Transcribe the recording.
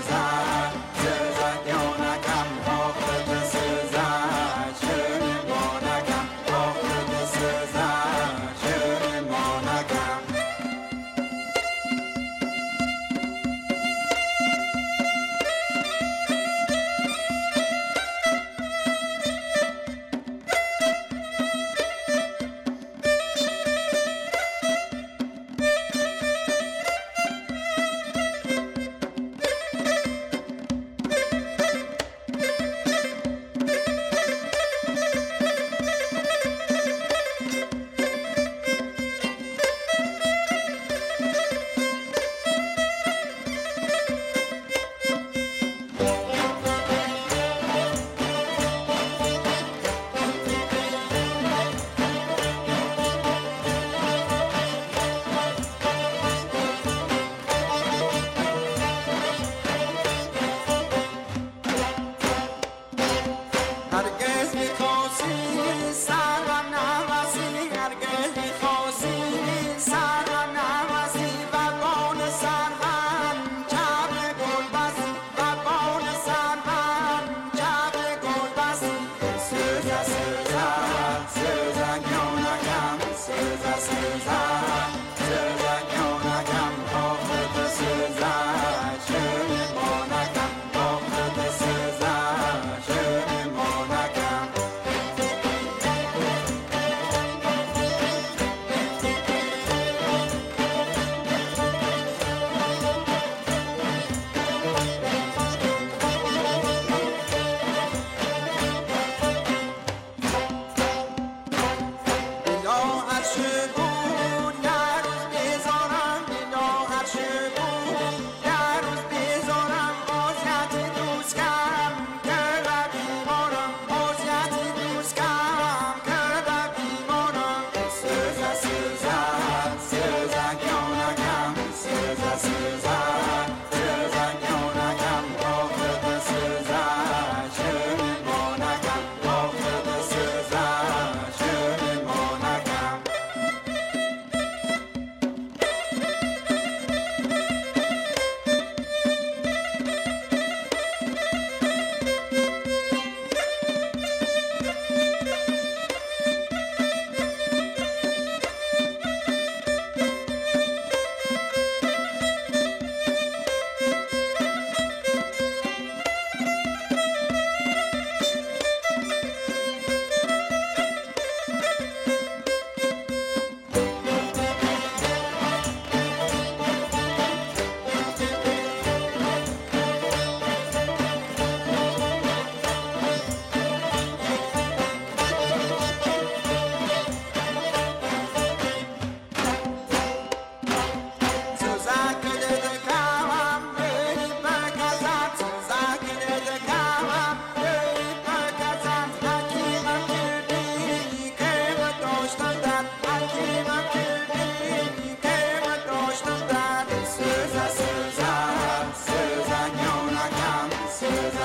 goes on.